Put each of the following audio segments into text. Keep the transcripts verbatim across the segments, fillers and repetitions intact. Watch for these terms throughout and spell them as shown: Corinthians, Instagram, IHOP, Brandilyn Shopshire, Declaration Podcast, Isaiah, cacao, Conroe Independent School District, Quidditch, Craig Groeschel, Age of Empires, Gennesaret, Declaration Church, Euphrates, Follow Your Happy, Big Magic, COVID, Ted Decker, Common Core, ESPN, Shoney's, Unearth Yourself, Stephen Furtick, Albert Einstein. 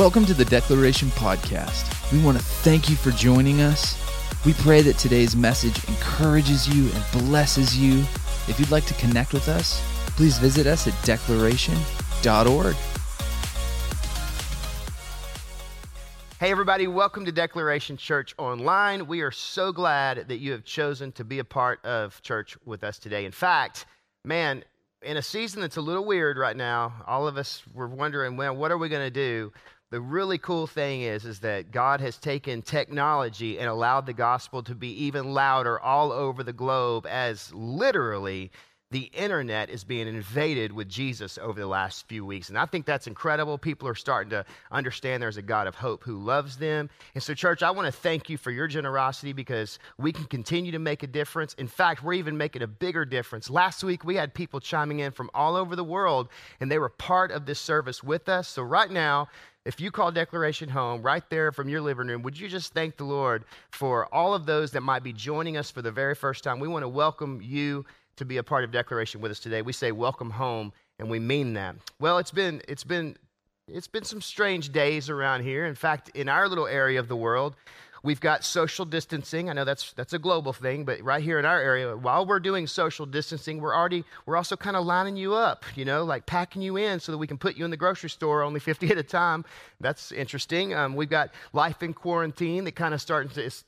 Welcome to the Declaration Podcast. We want to thank you for joining us. We pray that today's message encourages you and blesses you. If you'd like to connect with us, please visit us at declaration dot org. Hey everybody, welcome to Declaration Church Online. We are so glad that you have chosen to be a part of church with us today. In fact, man, in a season that's a little weird right now, all of us were wondering, well, what are we going to do? The really cool thing is, is that God has taken technology and allowed the gospel to be even louder all over the globe, as literally the internet is being invaded with Jesus over the last few weeks. And I think that's incredible. People are starting to understand there's a God of hope who loves them. And so, church, I want to thank you for your generosity, because we can continue to make a difference. In fact, we're even making a bigger difference. Last week, we had people chiming in from all over the world, and they were part of this service with us. So right now, if you call Declaration home, right there from your living room, would you just thank the Lord for all of those that might be joining us for the very first time? We want to welcome you to be a part of Declaration with us today. We say welcome home, and we mean that. Well, it's been it's been it's been some strange days around here. In fact, in our little area of the world, we've got social distancing. I know that's that's a global thing, but right here in our area, while we're doing social distancing, we're already we're also kind of lining you up, you know, like packing you in so that we can put you in the grocery store, only fifty at a time. That's interesting. Um, we've got life in quarantine that kind of starting to it's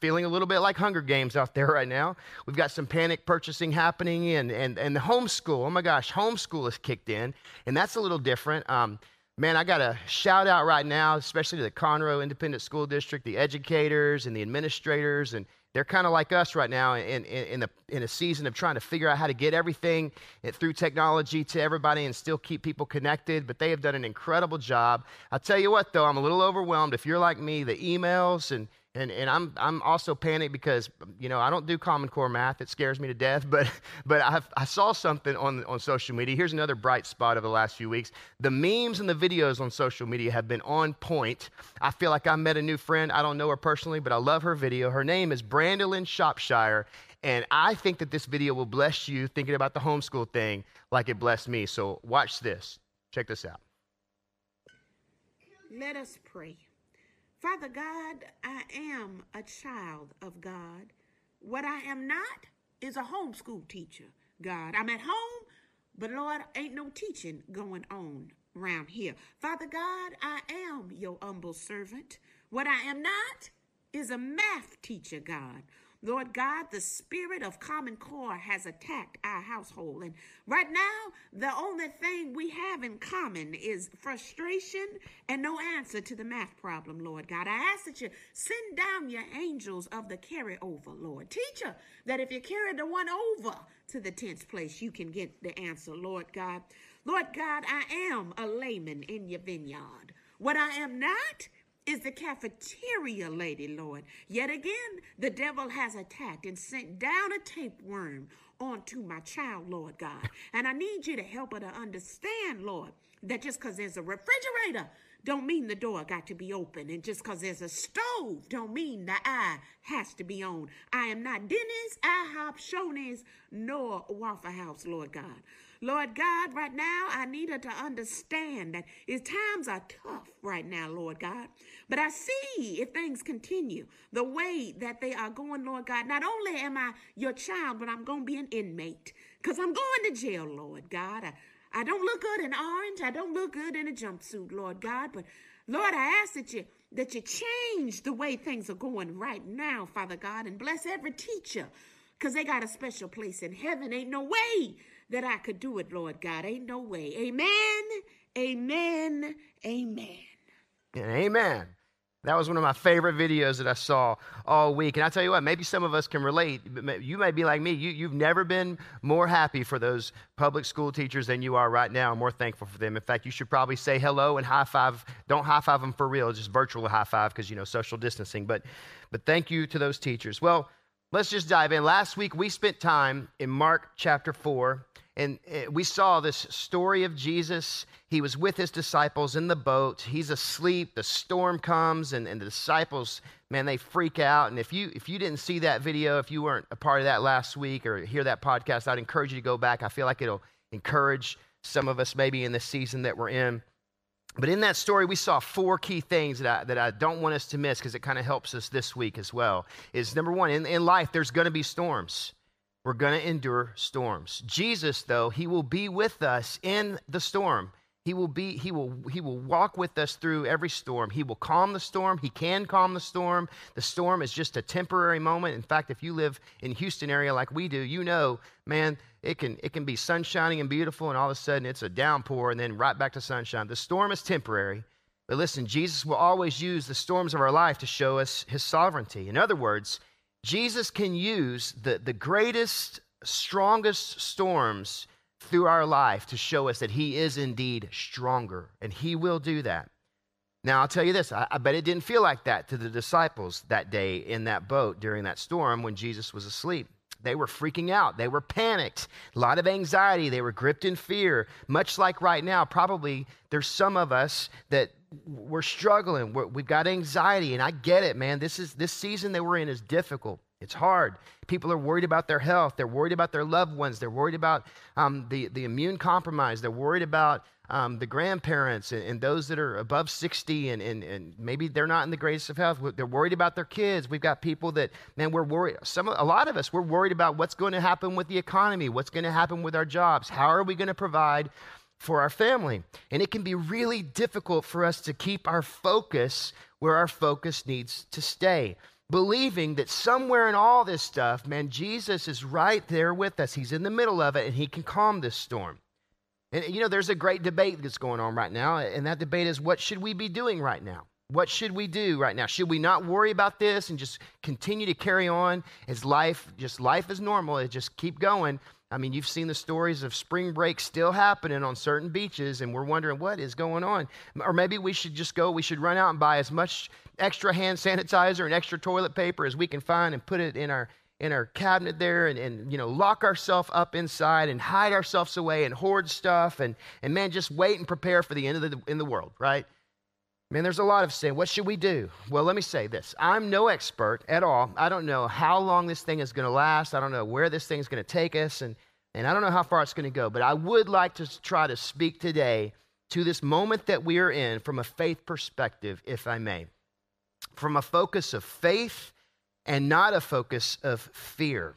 feeling a little bit like Hunger Games out there right now. We've got some panic purchasing happening, and and and the homeschool. Oh my gosh, homeschool has kicked in, and that's a little different. Um, Man, I got a shout out right now, especially to the Conroe Independent School District, the educators and the administrators, and they're kind of like us right now in, in, in, the, in a season of trying to figure out how to get everything through technology to everybody and still keep people connected, but they have done an incredible job. I'll tell you what, though, I'm a little overwhelmed. If you're like me, the emails and And and I'm I'm also panicked because, you know, I don't do Common Core math. It scares me to death. But but I I saw something on, on social media. Here's another bright spot of the last few weeks. The memes and the videos on social media have been on point. I feel like I met a new friend. I don't know her personally, but I love her video. Her name is Brandilyn Shopshire. And I think that this video will bless you thinking about the homeschool thing like it blessed me. So watch this. Check this out. Let us pray. Father God, I am a child of God. What I am not is a homeschool teacher, God. I'm at home, but Lord, ain't no teaching going on around here. Father God, I am your humble servant. What I am not is a math teacher, God. Lord God, the spirit of Common Core has attacked our household. And right now, the only thing we have in common is frustration and no answer to the math problem, Lord God. I ask that you send down your angels of the carryover, Lord. Teacher, that if you carry the one over to the tenth place, you can get the answer, Lord God. Lord God, I am a layman in your vineyard. What I am not is the cafeteria lady, Lord. Yet again, the devil has attacked and sent down a tapeworm onto my child, Lord God. And I need you to help her to understand, Lord, that just because there's a refrigerator don't mean the door got to be open. And just because there's a stove don't mean the eye has to be on. I am not Denny's, IHOP, Shoney's, nor Waffle House, Lord God. Lord God, right now, I need her to understand that his times are tough right now, Lord God. But I see if things continue the way that they are going, Lord God, not only am I your child, but I'm going to be an inmate because I'm going to jail, Lord God. I, I don't look good in orange. I don't look good in a jumpsuit, Lord God. But, Lord, I ask that you that you change the way things are going right now, Father God, and bless every teacher because they got a special place in heaven. Ain't no way that I could do it, Lord God. Ain't no way. Amen, amen, amen. And amen. That was one of my favorite videos that I saw all week. And I tell you what, maybe some of us can relate. You may be like me. You, you've never been more happy for those public school teachers than you are right now. I'm more thankful for them. In fact, you should probably say hello and high five. Don't high five them for real. Just virtual high five because, you know, social distancing. But, but thank you to those teachers. Well, let's just dive in. Last week, we spent time in Mark chapter four. And we saw this story of Jesus. He was with his disciples in the boat. He's asleep. The storm comes, and, and the disciples, man, they freak out. And if you if you didn't see that video, if you weren't a part of that last week or hear that podcast, I'd encourage you to go back. I feel like it'll encourage some of us maybe in this season that we're in. But in that story, we saw four key things that I, that I don't want us to miss, because it kind of helps us this week as well. Is number one, in, in life, there's going to be storms. We're going to endure storms. Jesus, though, he will be with us in the storm. He will be, he will, he will walk with us through every storm. He will calm the storm. He can calm the storm. The storm is just a temporary moment. In fact, if you live in Houston area like we do, you know, man, it can, it can be sun shining and beautiful, and all of a sudden it's a downpour and then right back to sunshine. The storm is temporary, but listen, Jesus will always use the storms of our life to show us his sovereignty. In other words, Jesus can use the, the greatest, strongest storms through our life to show us that he is indeed stronger, and he will do that. Now, I'll tell you this, I, I bet it didn't feel like that to the disciples that day in that boat during that storm when Jesus was asleep. They were freaking out. They were panicked. A lot of anxiety. They were gripped in fear. Much like right now, probably there's some of us that we're struggling. We're, we've got anxiety, and I get it, man. This is this season that we're in is difficult. It's hard. People are worried about their health. They're worried about their loved ones. They're worried about um, the, the immune compromise. They're worried about um, the grandparents and, and those that are above sixty, and, and, and maybe they're not in the greatest of health. They're worried about their kids. We've got people that, man, we're worried. Some, a lot of us, we're worried about what's going to happen with the economy, what's going to happen with our jobs. How are we going to provide for our family? And it can be really difficult for us to keep our focus where our focus needs to stay, believing that somewhere in all this stuff, man, Jesus is right there with us. He's in the middle of it, and he can calm this storm. And, you know, there's a great debate that's going on right now, and that debate is, what should we be doing right now? What should we do right now? Should we not worry about this and just continue to carry on as life, just life is normal, it just keep going? I mean, you've seen the stories of spring break still happening on certain beaches, and we're wondering what is going on. Or maybe we should just go, we should run out and buy as much extra hand sanitizer and extra toilet paper as we can find and put it in our in our cabinet there, and, and you know, lock ourselves up inside and hide ourselves away and hoard stuff and and man, just wait and prepare for the end of the in the world, right? Man, there's a lot of sin. What should we do? Well, let me say this. I'm no expert at all. I don't know how long this thing is going to last. I don't know where this thing is going to take us, and, and I don't know how far it's going to go. But I would like to try to speak today to this moment that we are in from a faith perspective, if I may, from a focus of faith and not a focus of fear.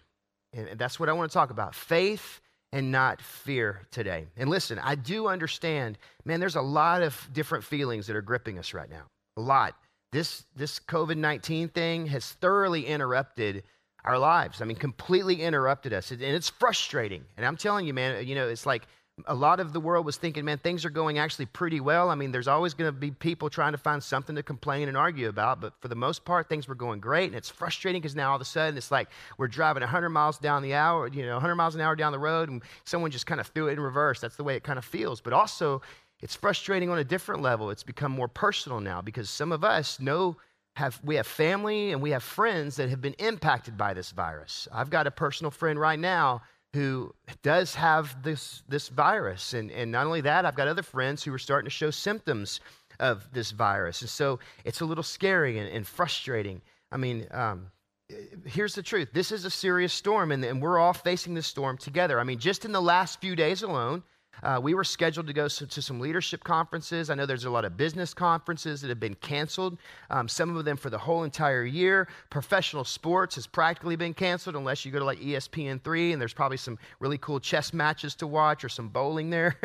And that's what I want to talk about, faith and not fear today. And listen, I do understand, man, there's a lot of different feelings that are gripping us right now, a lot. This this COVID nineteen thing has thoroughly interrupted our lives. I mean, completely interrupted us, and it's frustrating. And I'm telling you, man, you know, it's like a lot of the world was thinking, man, things are going actually pretty well. I mean, there's always gonna be people trying to find something to complain and argue about, but for the most part, things were going great, and it's frustrating because now all of a sudden, it's like we're driving one hundred miles down the hour, you know, one hundred miles an hour down the road, and someone just kind of threw it in reverse. That's the way it kind of feels. But also, it's frustrating on a different level. It's become more personal now because some of us know, have we have family and we have friends that have been impacted by this virus. I've got a personal friend right now who does have this this virus. And, and not only that, I've got other friends who are starting to show symptoms of this virus. And so it's a little scary and, and frustrating. I mean, um, here's the truth. This is a serious storm, and, and we're all facing this storm together. I mean, just in the last few days alone, uh, we were scheduled to go to, to some leadership conferences. I know there's a lot of business conferences that have been canceled, um, some of them for the whole entire year. Professional sports has practically been canceled unless you go to like E S P N three, and there's probably some really cool chess matches to watch or some bowling there.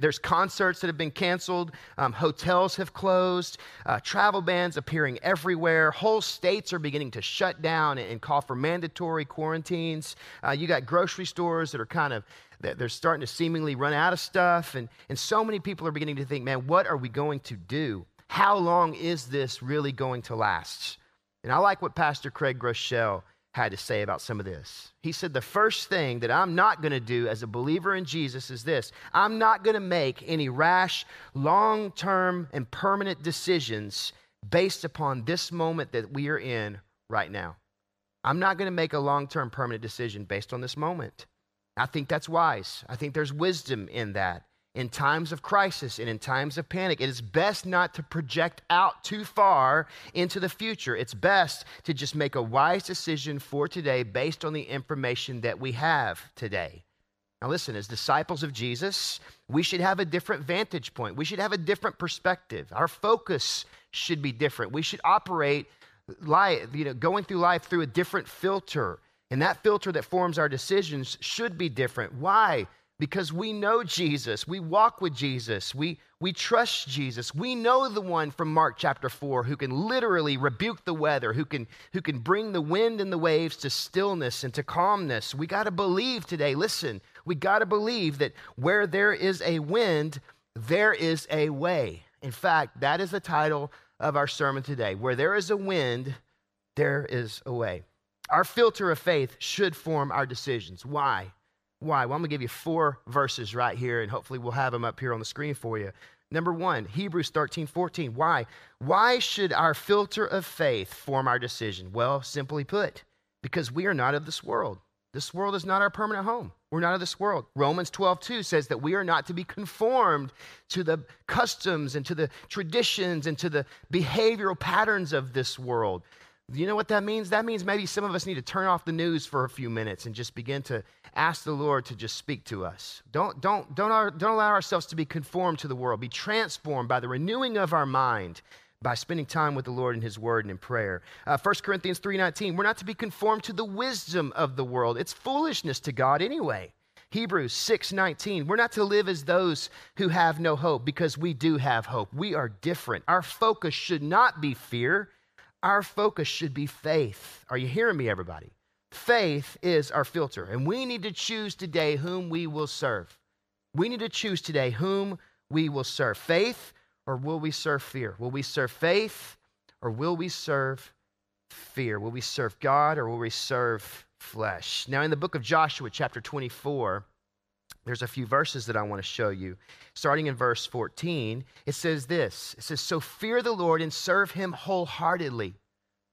There's concerts that have been canceled. Um, hotels have closed. Uh, travel bans appearing everywhere. Whole states are beginning to shut down and, and call for mandatory quarantines. Uh, you got grocery stores that are kind of, they're starting to seemingly run out of stuff. And, and so many people are beginning to think, man, what are we going to do? How long is this really going to last? And I like what Pastor Craig Groeschel had to say about some of this. He said, the first thing that I'm not going to do as a believer in Jesus is this. I'm not going to make any rash, long-term and permanent decisions based upon this moment that we are in right now. I'm not going to make a long-term permanent decision based on this moment. I think that's wise. I think there's wisdom in that. In times of crisis and in times of panic, it is best not to project out too far into the future. It's best to just make a wise decision for today based on the information that we have today. Now listen, as disciples of Jesus, we should have a different vantage point. We should have a different perspective. Our focus should be different. We should operate life, you know, going through life through a different filter. And that filter that forms our decisions should be different. Why? Because we know Jesus. We walk with Jesus. We, we trust Jesus. We know the one from Mark chapter four who can literally rebuke the weather, who can, who can bring the wind and the waves to stillness and to calmness. We got to believe today. Listen, we got to believe that where there is a wind, there is a way. In fact, that is the title of our sermon today. Where there is a wind, there is a way. Our filter of faith should form our decisions. Why? Why? Well, I'm going to give you four verses right here, and hopefully we'll have them up here on the screen for you. Number one, Hebrews thirteen fourteen. Why? Why should our filter of faith form our decision? Well, simply put, because we are not of this world. This world is not our permanent home. We're not of this world. Romans twelve two says that we are not to be conformed to the customs and to the traditions and to the behavioral patterns of this world. You know what that means? That means maybe some of us need to turn off the news for a few minutes and just begin to ask the Lord to just speak to us. Don't, don't, don't, our, don't allow ourselves to be conformed to the world. Be transformed by the renewing of our mind, by spending time with the Lord in his word and in prayer. Uh, First Corinthians three nineteen, we're not to be conformed to the wisdom of the world. It's foolishness to God anyway. Hebrews six nineteen, we're not to live as those who have no hope, because we do have hope. We are different. Our focus should not be fear. Our focus should be faith. Are you hearing me, everybody? Faith is our filter, and we need to choose today whom we will serve. We need to choose today whom we will serve. Faith, or will we serve fear? Will we serve faith, or will we serve fear? Will we serve God, or will we serve flesh? Now, in the book of Joshua, chapter twenty-four, there's a few verses that I want to show you. Starting in verse fourteen, it says this. It says, "So fear the Lord and serve him wholeheartedly.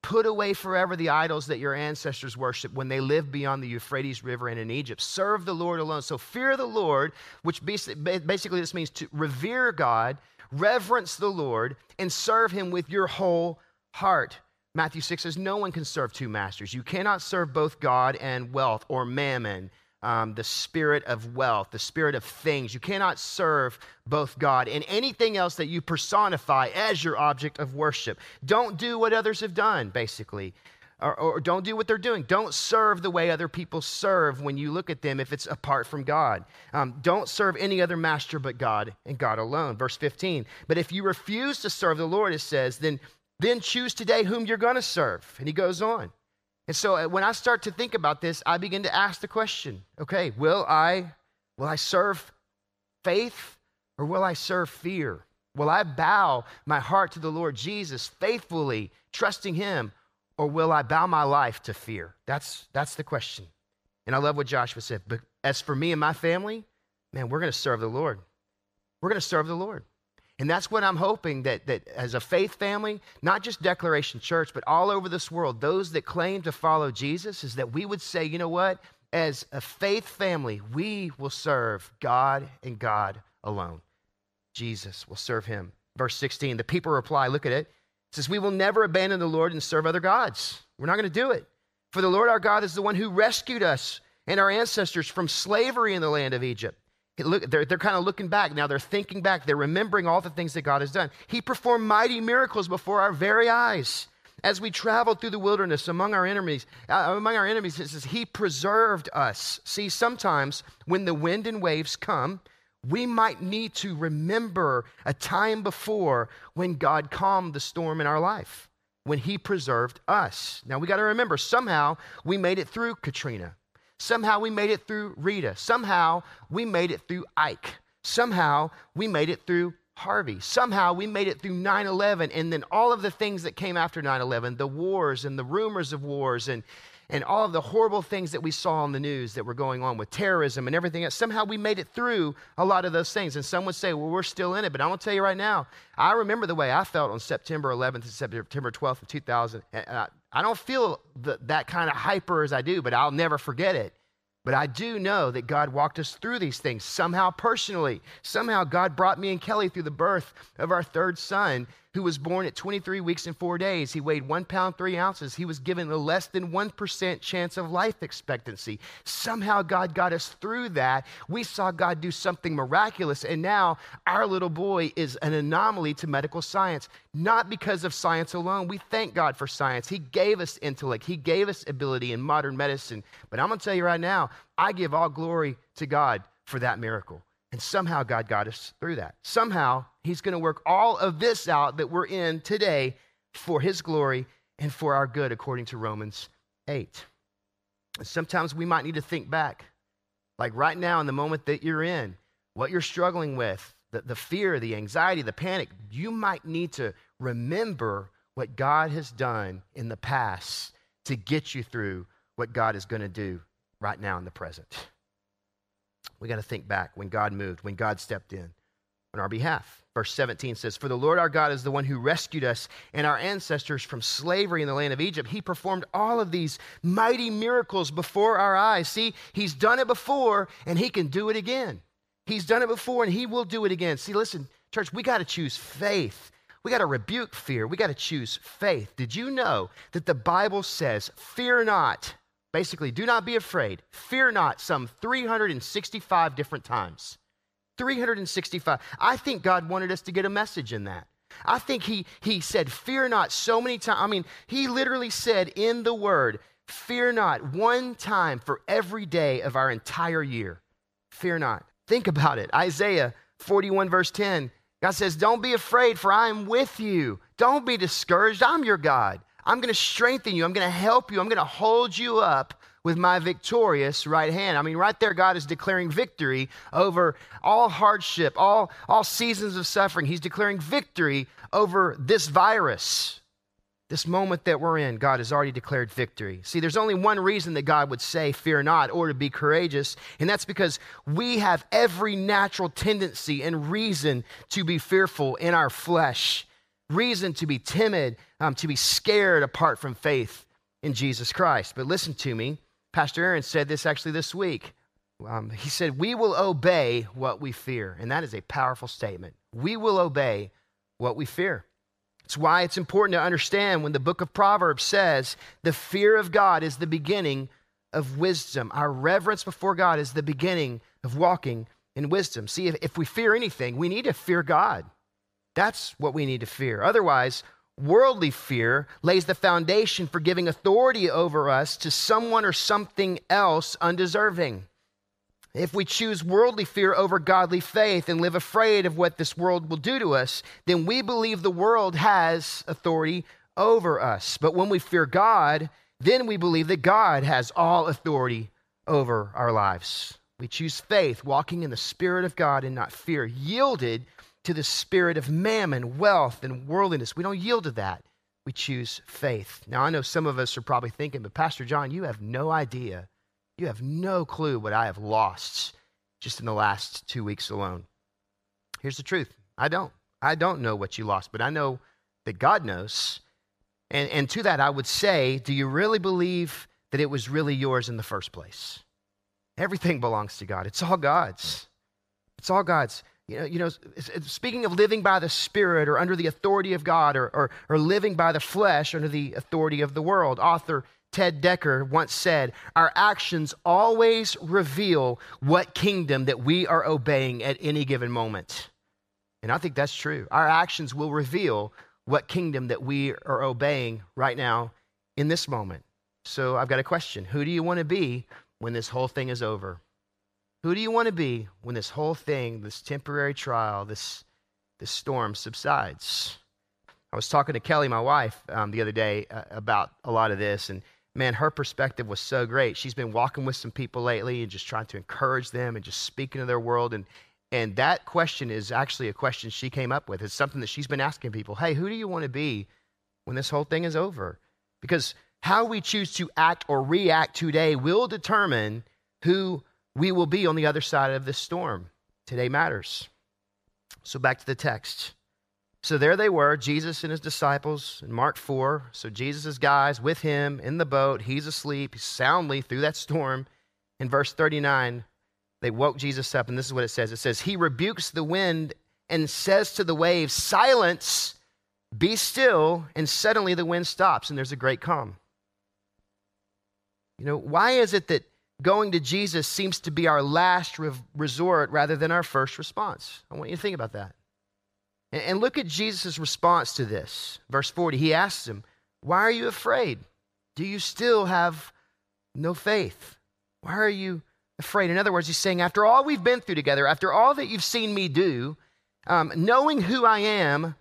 Put away forever the idols that your ancestors worshiped when they lived beyond the Euphrates River and in Egypt. Serve the Lord alone." So fear the Lord, which basically this means to revere God, reverence the Lord, and serve him with your whole heart. Matthew six says, "No one can serve two masters. You cannot serve both God and wealth," or mammon. Um, the spirit of wealth, the spirit of things. You cannot serve both God and anything else that you personify as your object of worship. Don't do what others have done, basically, or, or don't do what they're doing. Don't serve the way other people serve when you look at them if it's apart from God. Um, don't serve any other master but God and God alone. Verse fifteen, "But if you refuse to serve the Lord," it says, then, then choose today whom you're going to serve." And he goes on. And so when I start to think about this, I begin to ask the question, okay, will I, will I serve faith, or will I serve fear? Will I bow my heart to the Lord Jesus faithfully, trusting him, or will I bow my life to fear? That's, that's the question. And I love what Joshua said. But as for me and my family, man, we're going to serve the Lord. We're going to serve the Lord. And that's what I'm hoping that that as a faith family, not just Declaration Church, but all over this world, those that claim to follow Jesus, is that we would say, you know what? As a faith family, we will serve God and God alone. Jesus will serve him. Verse sixteen, the people reply, look at it. It says, "We will never abandon the Lord and serve other gods. We're not going to do it. For the Lord our God is the one who rescued us and our ancestors from slavery in the land of Egypt." Look, they're, they're kind of looking back. Now they're thinking back. They're remembering all the things that God has done. "He performed mighty miracles before our very eyes. As we traveled through the wilderness among our enemies, uh, among our enemies, it says, he preserved us." See, sometimes when the wind and waves come, we might need to remember a time before when God calmed the storm in our life, when he preserved us. Now we got to remember, somehow we made it through Katrina. Somehow we made it through Rita. Somehow we made it through Ike. Somehow we made it through Harvey. Somehow we made it through nine eleven, and then all of the things that came after nine eleven, the wars and the rumors of wars and, and all of the horrible things that we saw on the news that were going on with terrorism and everything else. Somehow we made it through a lot of those things. And some would say, well, we're still in it. But I'm going to tell you right now, I remember the way I felt on September eleventh and September twelfth of two thousand. I, I don't feel the, that kind of hyper as I do, but I'll never forget it. But I do know that God walked us through these things somehow personally. Somehow God brought me and Kelly through the birth of our third son, who was born at twenty-three weeks and four days. He weighed one pound, three ounces. He was given a less than one percent chance of life expectancy. Somehow God got us through that. We saw God do something miraculous, and now our little boy is an anomaly to medical science, not because of science alone. We thank God for science. He gave us intellect. He gave us ability in modern medicine. But I'm going to tell you right now, I give all glory to God for that miracle. And somehow God got us through that. Somehow he's going to work all of this out that we're in today for his glory and for our good, according to Romans eight. And sometimes we might need to think back, like right now in the moment that you're in, what you're struggling with, the, the fear, the anxiety, the panic. You might need to remember what God has done in the past to get you through what God is going to do right now in the present. We got to think back when God moved, when God stepped in on our behalf. Verse seventeen says, "For the Lord our God is the one who rescued us and our ancestors from slavery in the land of Egypt. He performed all of these mighty miracles before our eyes." See, he's done it before and he can do it again. He's done it before and he will do it again. See, listen, church, we got to choose faith. We got to rebuke fear. We got to choose faith. Did you know that the Bible says, "Fear not"? Basically, do not be afraid. Fear not, some three hundred sixty-five different times. three hundred sixty-five. I think God wanted us to get a message in that. I think he, he said, fear not so many times. I mean, he literally said in the word, fear not, one time for every day of our entire year. Fear not. Think about it. Isaiah forty-one, verse ten. God says, "Don't be afraid, for I am with you. Don't be discouraged. I'm your God. I'm going to strengthen you. I'm going to help you. I'm going to hold you up with my victorious right hand." I mean, right there, God is declaring victory over all hardship, all, all seasons of suffering. He's declaring victory over this virus. This moment that we're in, God has already declared victory. See, there's only one reason that God would say, fear not, or to be courageous, and that's because we have every natural tendency and reason to be fearful in our flesh. Reason to be timid, um, to be scared apart from faith in Jesus Christ. But listen to me. Pastor Aaron said this actually this week. Um, he said, "We will obey what we fear." And that is a powerful statement. We will obey what we fear. It's why it's important to understand when the book of Proverbs says, the fear of God is the beginning of wisdom. Our reverence before God is the beginning of walking in wisdom. See, if, if we fear anything, we need to fear God. That's what we need to fear. Otherwise, worldly fear lays the foundation for giving authority over us to someone or something else undeserving. If we choose worldly fear over godly faith and live afraid of what this world will do to us, then we believe the world has authority over us. But when we fear God, then we believe that God has all authority over our lives. We choose faith, walking in the Spirit of God and not fear, yielded to the spirit of mammon, wealth, and worldliness. We don't yield to that. We choose faith. Now, I know some of us are probably thinking, but Pastor John, you have no idea. You have no clue what I have lost just in the last two weeks alone. Here's the truth. I don't. I don't know what you lost, but I know that God knows. And, and to that, I would say, do you really believe that it was really yours in the first place? Everything belongs to God. It's all God's. It's all God's. You know, you know, speaking of living by the Spirit or under the authority of God, or, or, or living by the flesh under the authority of the world, author Ted Decker once said, "Our actions always reveal what kingdom that we are obeying at any given moment." And I think that's true. Our actions will reveal what kingdom that we are obeying right now in this moment. So I've got a question. Who do you want to be when this whole thing is over? Who do you want to be when this whole thing, this temporary trial, this this storm subsides? I was talking to Kelly, my wife, um, the other day uh, about a lot of this, and man, her perspective was so great. She's been walking with some people lately and just trying to encourage them and just speaking to their world. And and that question is actually a question she came up with. It's something that she's been asking people. Hey, who do you want to be when this whole thing is over? Because how we choose to act or react today will determine who we will be on the other side of this storm. Today matters. So back to the text. So there they were, Jesus and his disciples in Mark four. So Jesus' guys with him in the boat. He's asleep soundly through that storm. In verse thirty-nine, they woke Jesus up, and this is what it says. It says, "He rebukes the wind and says to the waves, 'Silence, Be still, and suddenly the wind stops, and there's a great calm. You know, why is it that going to Jesus seems to be our last re- resort rather than our first response? I want you to think about that. And, and look at Jesus' response to this. Verse forty, he asks him, why are you afraid? Do you still have no faith? Why are you afraid? In other words, he's saying, after all we've been through together, after all that you've seen me do, um, knowing who I am,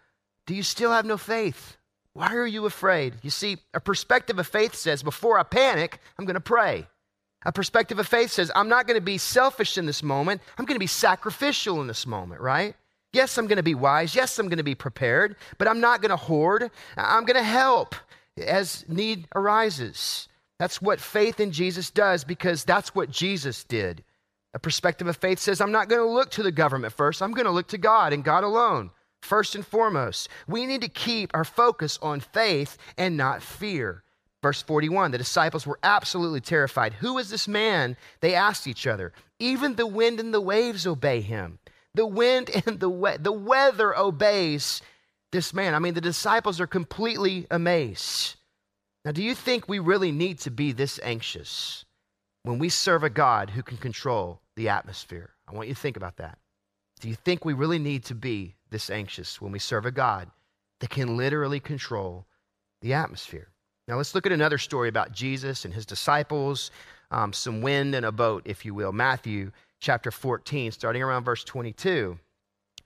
do you still have no faith? Why are you afraid? You see, a perspective of faith says, before I panic, I'm going to pray. A perspective of faith says, I'm not going to be selfish in this moment. I'm going to be sacrificial in this moment, right? Yes, I'm going to be wise. Yes, I'm going to be prepared, but I'm not going to hoard. I'm going to help as need arises. That's what faith in Jesus does, because that's what Jesus did. A perspective of faith says, I'm not going to look to the government first. I'm going to look to God and God alone. First and foremost, we need to keep our focus on faith and not fear. Verse forty-one, the disciples were absolutely terrified. Who is this man? They asked each other. Even the wind and the waves obey him. The wind and the we- the weather obeys this man. I mean, the disciples are completely amazed. Now, do you think we really need to be this anxious when we serve a God who can control the atmosphere? I want you to think about that. Do you think we really need to be this anxious when we serve a God that can literally control the atmosphere? Now, let's look at another story about Jesus and his disciples, um, some wind and a boat, if you will. Matthew chapter fourteen, starting around verse twenty-two.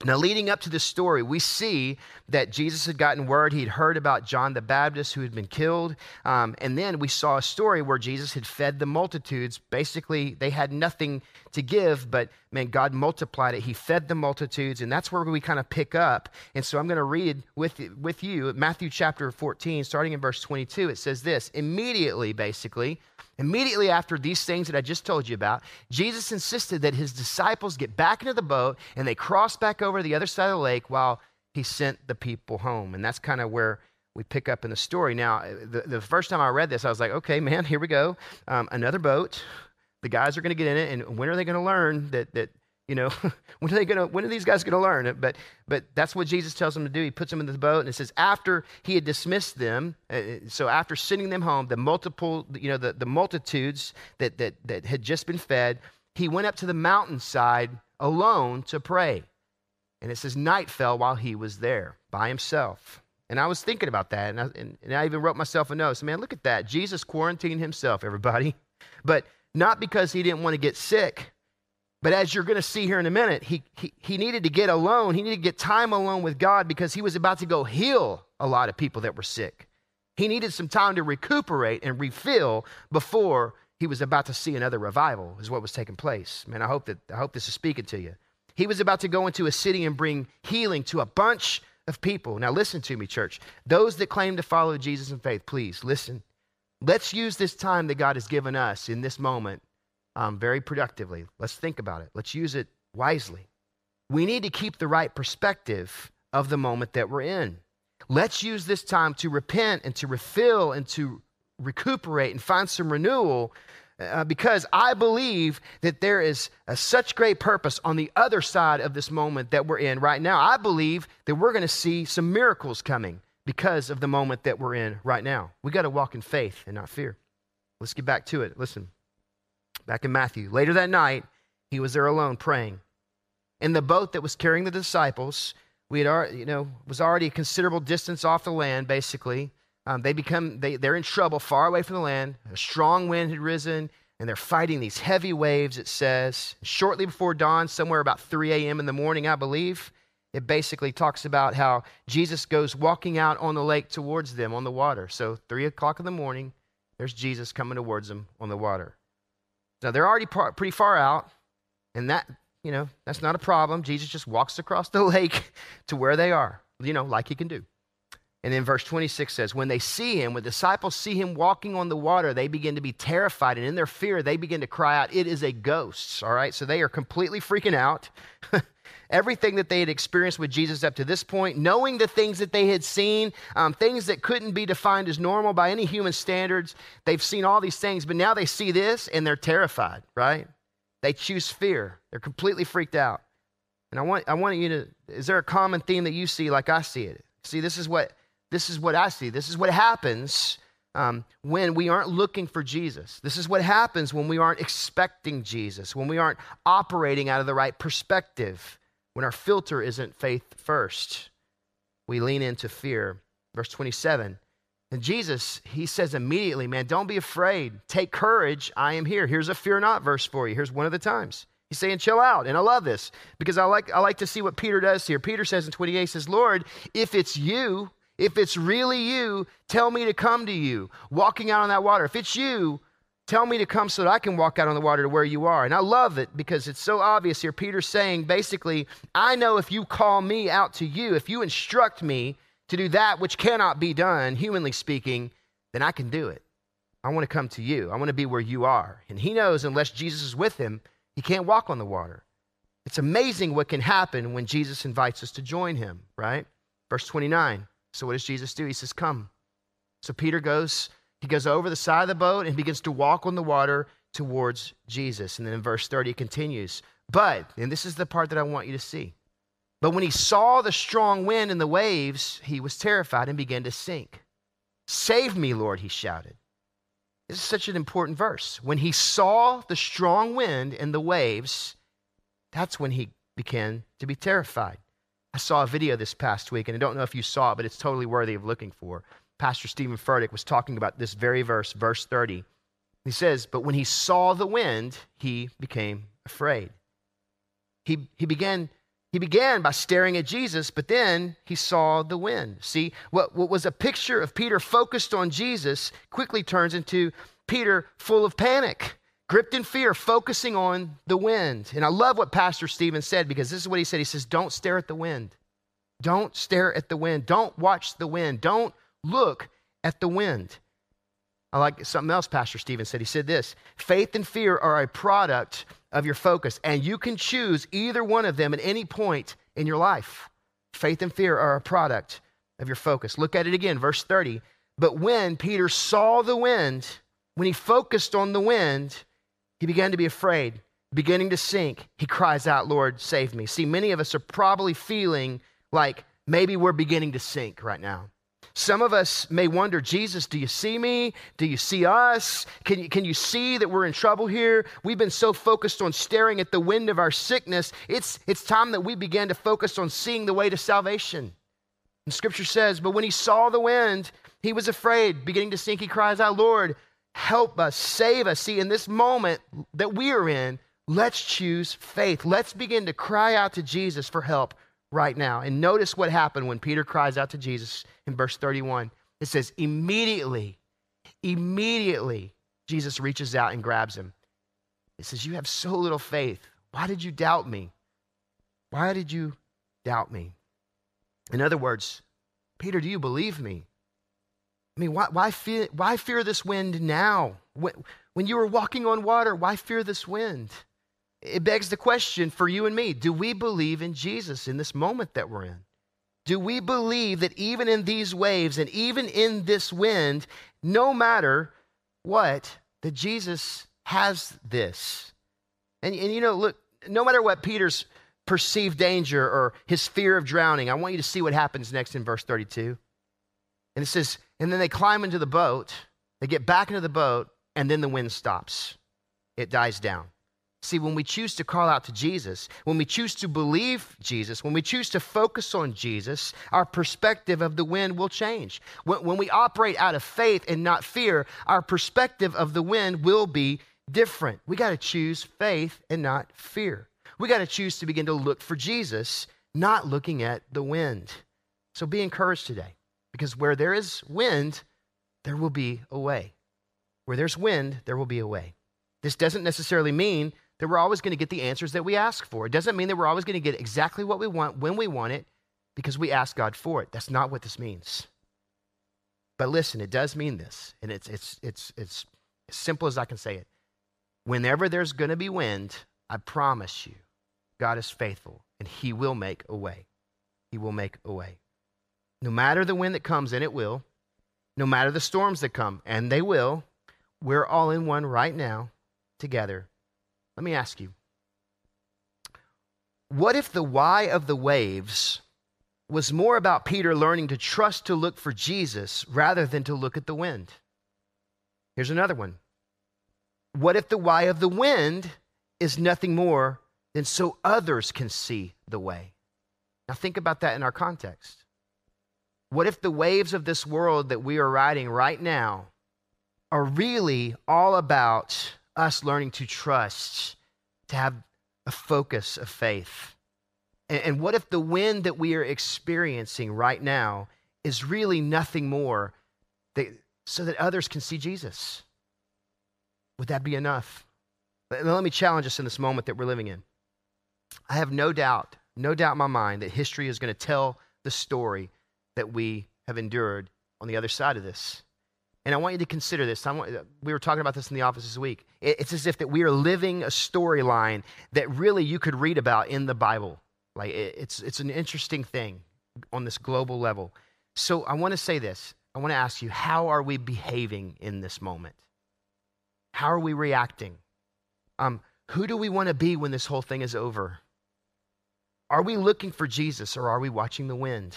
Now, leading up to this story, we see that Jesus had gotten word. He'd heard about John the Baptist who had been killed. Um, and then we saw a story where Jesus had fed the multitudes. Basically, they had nothing to give, but man, God multiplied it. He fed the multitudes, and that's where we kind of pick up. And so I'm going to read with, with you Matthew chapter fourteen, starting in verse twenty-two. It says this, immediately, basically, Immediately after these things that I just told you about, Jesus insisted that his disciples get back into the boat and they cross back over to the other side of the lake while he sent the people home. And that's kind of where we pick up in the story. Now, the, the first time I read this, I was like, okay, man, here we go. Um, another boat. The guys are going to get in it. And when are they going to learn that, that you know, when are they going to, when are these guys going to learn it? But, but that's what Jesus tells them to do. He puts them in the boat, and it says after he had dismissed them, uh, so after sending them home, the multiple, you know, the, the multitudes that, that, that had just been fed, he went up to the mountainside alone to pray. And it says night fell while he was there by himself. And I was thinking about that. And I, and, and I even wrote myself a note. So, man, look at that. Jesus quarantined himself, everybody, but not because he didn't want to get sick. But as you're going to see here in a minute, he, he he needed to get alone. He needed to get time alone with God because he was about to go heal a lot of people that were sick. He needed some time to recuperate and refill before he was about to see another revival is what was taking place. Man, I hope that I hope this is speaking to you. He was about to go into a city and bring healing to a bunch of people. Now listen to me, church. Those that claim to follow Jesus in faith, please listen. Let's use this time that God has given us in this moment Um, very productively. Let's think about it. Let's use it wisely. We need to keep the right perspective of the moment that we're in. Let's use this time to repent and to refill and to recuperate and find some renewal uh, because I believe that there is a, such great purpose on the other side of this moment that we're in right now. I believe that we're going to see some miracles coming because of the moment that we're in right now. We got to walk in faith and not fear. Let's get back to it. Listen. Back in Matthew, later that night, he was there alone praying. In the boat that was carrying the disciples, we had, you know, was already a considerable distance off the land. Basically, um, they become they they're in trouble, far away from the land. A strong wind had risen, and they're fighting these heavy waves. It says shortly before dawn, somewhere about three a.m. in the morning, I believe. It basically talks about how Jesus goes walking out on the lake towards them on the water. So three o'clock in the morning, there's Jesus coming towards them on the water. Now, they're already par- pretty far out, and that, you know, that's not a problem. Jesus just walks across the lake to where they are, you know, like he can do. And then verse twenty-six says, when they see him, when the disciples see him walking on the water, they begin to be terrified, and in their fear, they begin to cry out, it is a ghost, all right? So they are completely freaking out. Everything that they had experienced with Jesus up to this point, knowing the things that they had seen, um, things that couldn't be defined as normal by any human standards. They've seen all these things, but now they see this and they're terrified, right? They choose fear. They're completely freaked out. And I want I want you to, is there a common theme that you see like I see it? See, this is what This is what I see. This is what happens um, when we aren't looking for Jesus. This is what happens when we aren't expecting Jesus, when we aren't operating out of the right perspective, when our filter isn't faith first. We lean into fear. Verse twenty-seven, and Jesus, he says immediately, man, don't be afraid. Take courage. I am here. Here's a fear not verse for you. Here's one of the times. He's saying, chill out. And I love this because I like I like to see what Peter does here. Peter says in twenty-eight, says, Lord, if it's you, if it's really you, tell me to come to you, walking out on that water. If it's you, tell me to come so that I can walk out on the water to where you are. And I love it because it's so obvious here. Peter's saying, basically, I know if you call me out to you, if you instruct me to do that which cannot be done, humanly speaking, then I can do it. I want to come to you. I want to be where you are. And he knows unless Jesus is with him, he can't walk on the water. It's amazing what can happen when Jesus invites us to join him, right? Verse twenty-nine, so what does Jesus do? He says, come. So Peter goes, he goes over the side of the boat and begins to walk on the water towards Jesus. And then in verse thirty, it continues. But, and this is the part that I want you to see, but when he saw the strong wind and the waves, he was terrified and began to sink. Save me, Lord, he shouted. This is such an important verse. When he saw the strong wind and the waves, that's when he began to be terrified. I saw a video this past week, and I don't know if you saw it, but it's totally worthy of looking for. Pastor Stephen Furtick was talking about this very verse, verse thirty. He says, but when he saw the wind, he became afraid. He, he began He began by staring at Jesus, but then he saw the wind. See, what, what was a picture of Peter focused on Jesus quickly turns into Peter full of panic, gripped in fear, focusing on the wind. And I love what Pastor Stephen said, because this is what he said. He says, don't stare at the wind. Don't stare at the wind. Don't watch the wind. Don't look at the wind. I like something else Pastor Stephen said. He said this, faith and fear are a product of your focus, and you can choose either one of them at any point in your life. Faith and fear are a product of your focus. Look at it again, verse thirty. But when Peter saw the wind, when he focused on the wind, he began to be afraid, beginning to sink. He cries out, Lord, save me. See, many of us are probably feeling like maybe we're beginning to sink right now. Some of us may wonder, Jesus, do you see me? Do you see us? Can you, can you see that we're in trouble here? We've been so focused on staring at the wind of our sickness. It's, it's time that we began to focus on seeing the way to salvation. And scripture says, but when he saw the wind, he was afraid. Beginning to sink, he cries out, Lord, help us, save us. See, in this moment that we are in, let's choose faith. Let's begin to cry out to Jesus for help right now. And notice what happened when Peter cries out to Jesus in verse thirty-one. It says, immediately, immediately, Jesus reaches out and grabs him. It says, you have so little faith. Why did you doubt me? Why did you doubt me? In other words, Peter, do you believe me? I mean, why, why, fear, why fear this wind now? When, when you were walking on water, why fear this wind? It begs the question for you and me, do we believe in Jesus in this moment that we're in? Do we believe that even in these waves and even in this wind, no matter what, that Jesus has this? And, and you know, look, no matter what Peter's perceived danger or his fear of drowning, I want you to see what happens next in verse thirty-two. And it says, and then they climb into the boat, they get back into the boat, and then the wind stops. It dies down. See, when we choose to call out to Jesus, when we choose to believe Jesus, when we choose to focus on Jesus, our perspective of the wind will change. When, when we operate out of faith and not fear, our perspective of the wind will be different. We got to choose faith and not fear. We got to choose to begin to look for Jesus, not looking at the wind. So be encouraged today, because where there is wind, there will be a way. Where there's wind, there will be a way. This doesn't necessarily mean that we're always going to get the answers that we ask for. It doesn't mean that we're always going to get exactly what we want when we want it because we ask God for it. That's not what this means. But listen, it does mean this, and it's it's it's it's as simple as I can say it. Whenever there's going to be wind, I promise you, God is faithful, and he will make a way. He will make a way. No matter the wind that comes, and it will, no matter the storms that come, and they will, we're all in one right now together. Let me ask you, what if the why of the waves was more about Peter learning to trust to look for Jesus rather than to look at the wind. Here's another one. What if the why of the wind is nothing more than so others can see the way? Now think about that in our context. What if the waves of this world that we are riding right now are really all about us learning to trust, to have a focus of faith? And, and what if the wind that we are experiencing right now is really nothing more that, so that others can see Jesus? Would that be enough? Let me challenge us in this moment that we're living in. I have no doubt, no doubt in my mind that history is going to tell the story that we have endured on the other side of this. And I want you to consider this. I want, we were talking about this in the office this week. It's as if that we are living a storyline that really you could read about in the Bible. Like it's, it's an interesting thing on this global level. So I want to say this. I want to ask you, how are we behaving in this moment? How are we reacting? Um, who do we want to be when this whole thing is over? Are we looking for Jesus or are we watching the wind?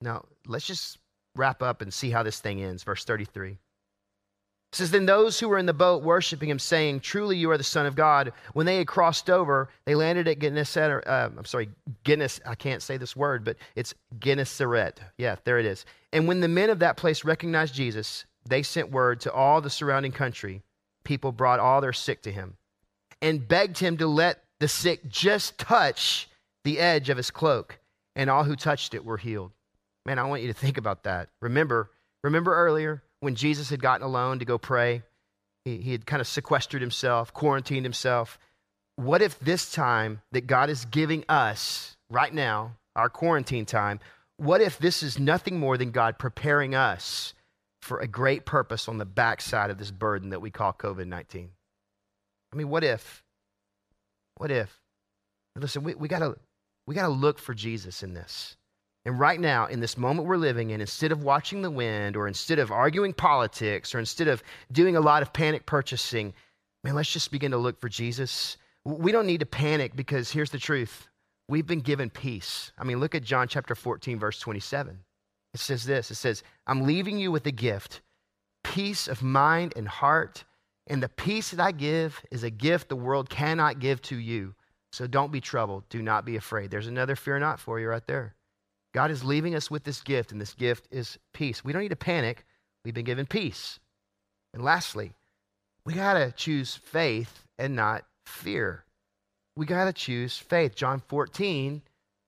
Now, let's just wrap up and see how this thing ends. Verse thirty-three. It says, then those who were in the boat worshiping him, saying, truly you are the Son of God. When they had crossed over, they landed at Gennesaret. Uh, I'm sorry, Guinness. I can't say this word, but it's Gennesaret. Yeah, there it is. And when the men of that place recognized Jesus, they sent word to all the surrounding country. People brought all their sick to him and begged him to let the sick just touch the edge of his cloak. And all who touched it were healed. Man, I want you to think about that. Remember, remember earlier when Jesus had gotten alone to go pray, he, he had kind of sequestered himself, quarantined himself. What if this time that God is giving us right now, our quarantine time, what if this is nothing more than God preparing us for a great purpose on the backside of this burden that we call COVID nineteen? I mean, what if, what if, listen, we, we gotta, we gotta look for Jesus in this. And right now, in this moment we're living in, instead of watching the wind or instead of arguing politics or instead of doing a lot of panic purchasing, man, let's just begin to look for Jesus. We don't need to panic because here's the truth. We've been given peace. I mean, look at John chapter fourteen, verse twenty-seven. It says this, it says, I'm leaving you with a gift, peace of mind and heart. And the peace that I give is a gift the world cannot give to you. So don't be troubled. Do not be afraid. There's another fear not for you right there. God is leaving us with this gift, and this gift is peace. We don't need to panic. We've been given peace. And lastly, we got to choose faith and not fear. We got to choose faith. John fourteen,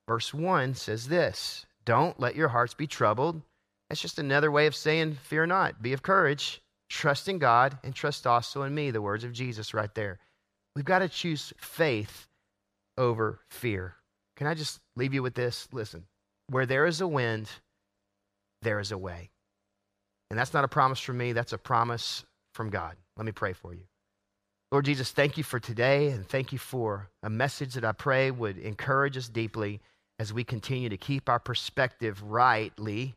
verse one says this, don't let your hearts be troubled. That's just another way of saying fear not. Be of courage. Trust in God and trust also in me, the words of Jesus right there. We've got to choose faith over fear. Can I just leave you with this? Listen. Where there is a wind, there is a way. And that's not a promise from me. That's a promise from God. Let me pray for you. Lord Jesus, thank you for today, and thank you for a message that I pray would encourage us deeply as we continue to keep our perspective rightly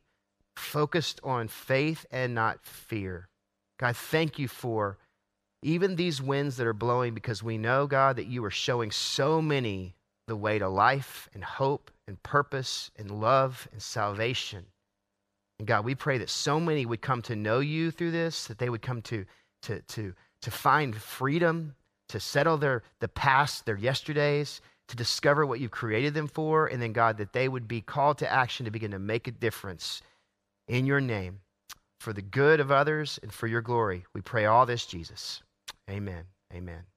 focused on faith and not fear. God, thank you for even these winds that are blowing, because we know, God, that you are showing so many the way to life and hope and purpose and love and salvation. And God, we pray that so many would come to know you through this, that they would come to to to to find freedom, to settle their the past, their yesterdays, to discover what you've created them for, and then God, that they would be called to action to begin to make a difference in your name for the good of others and for your glory. We pray all this, Jesus. Amen. Amen.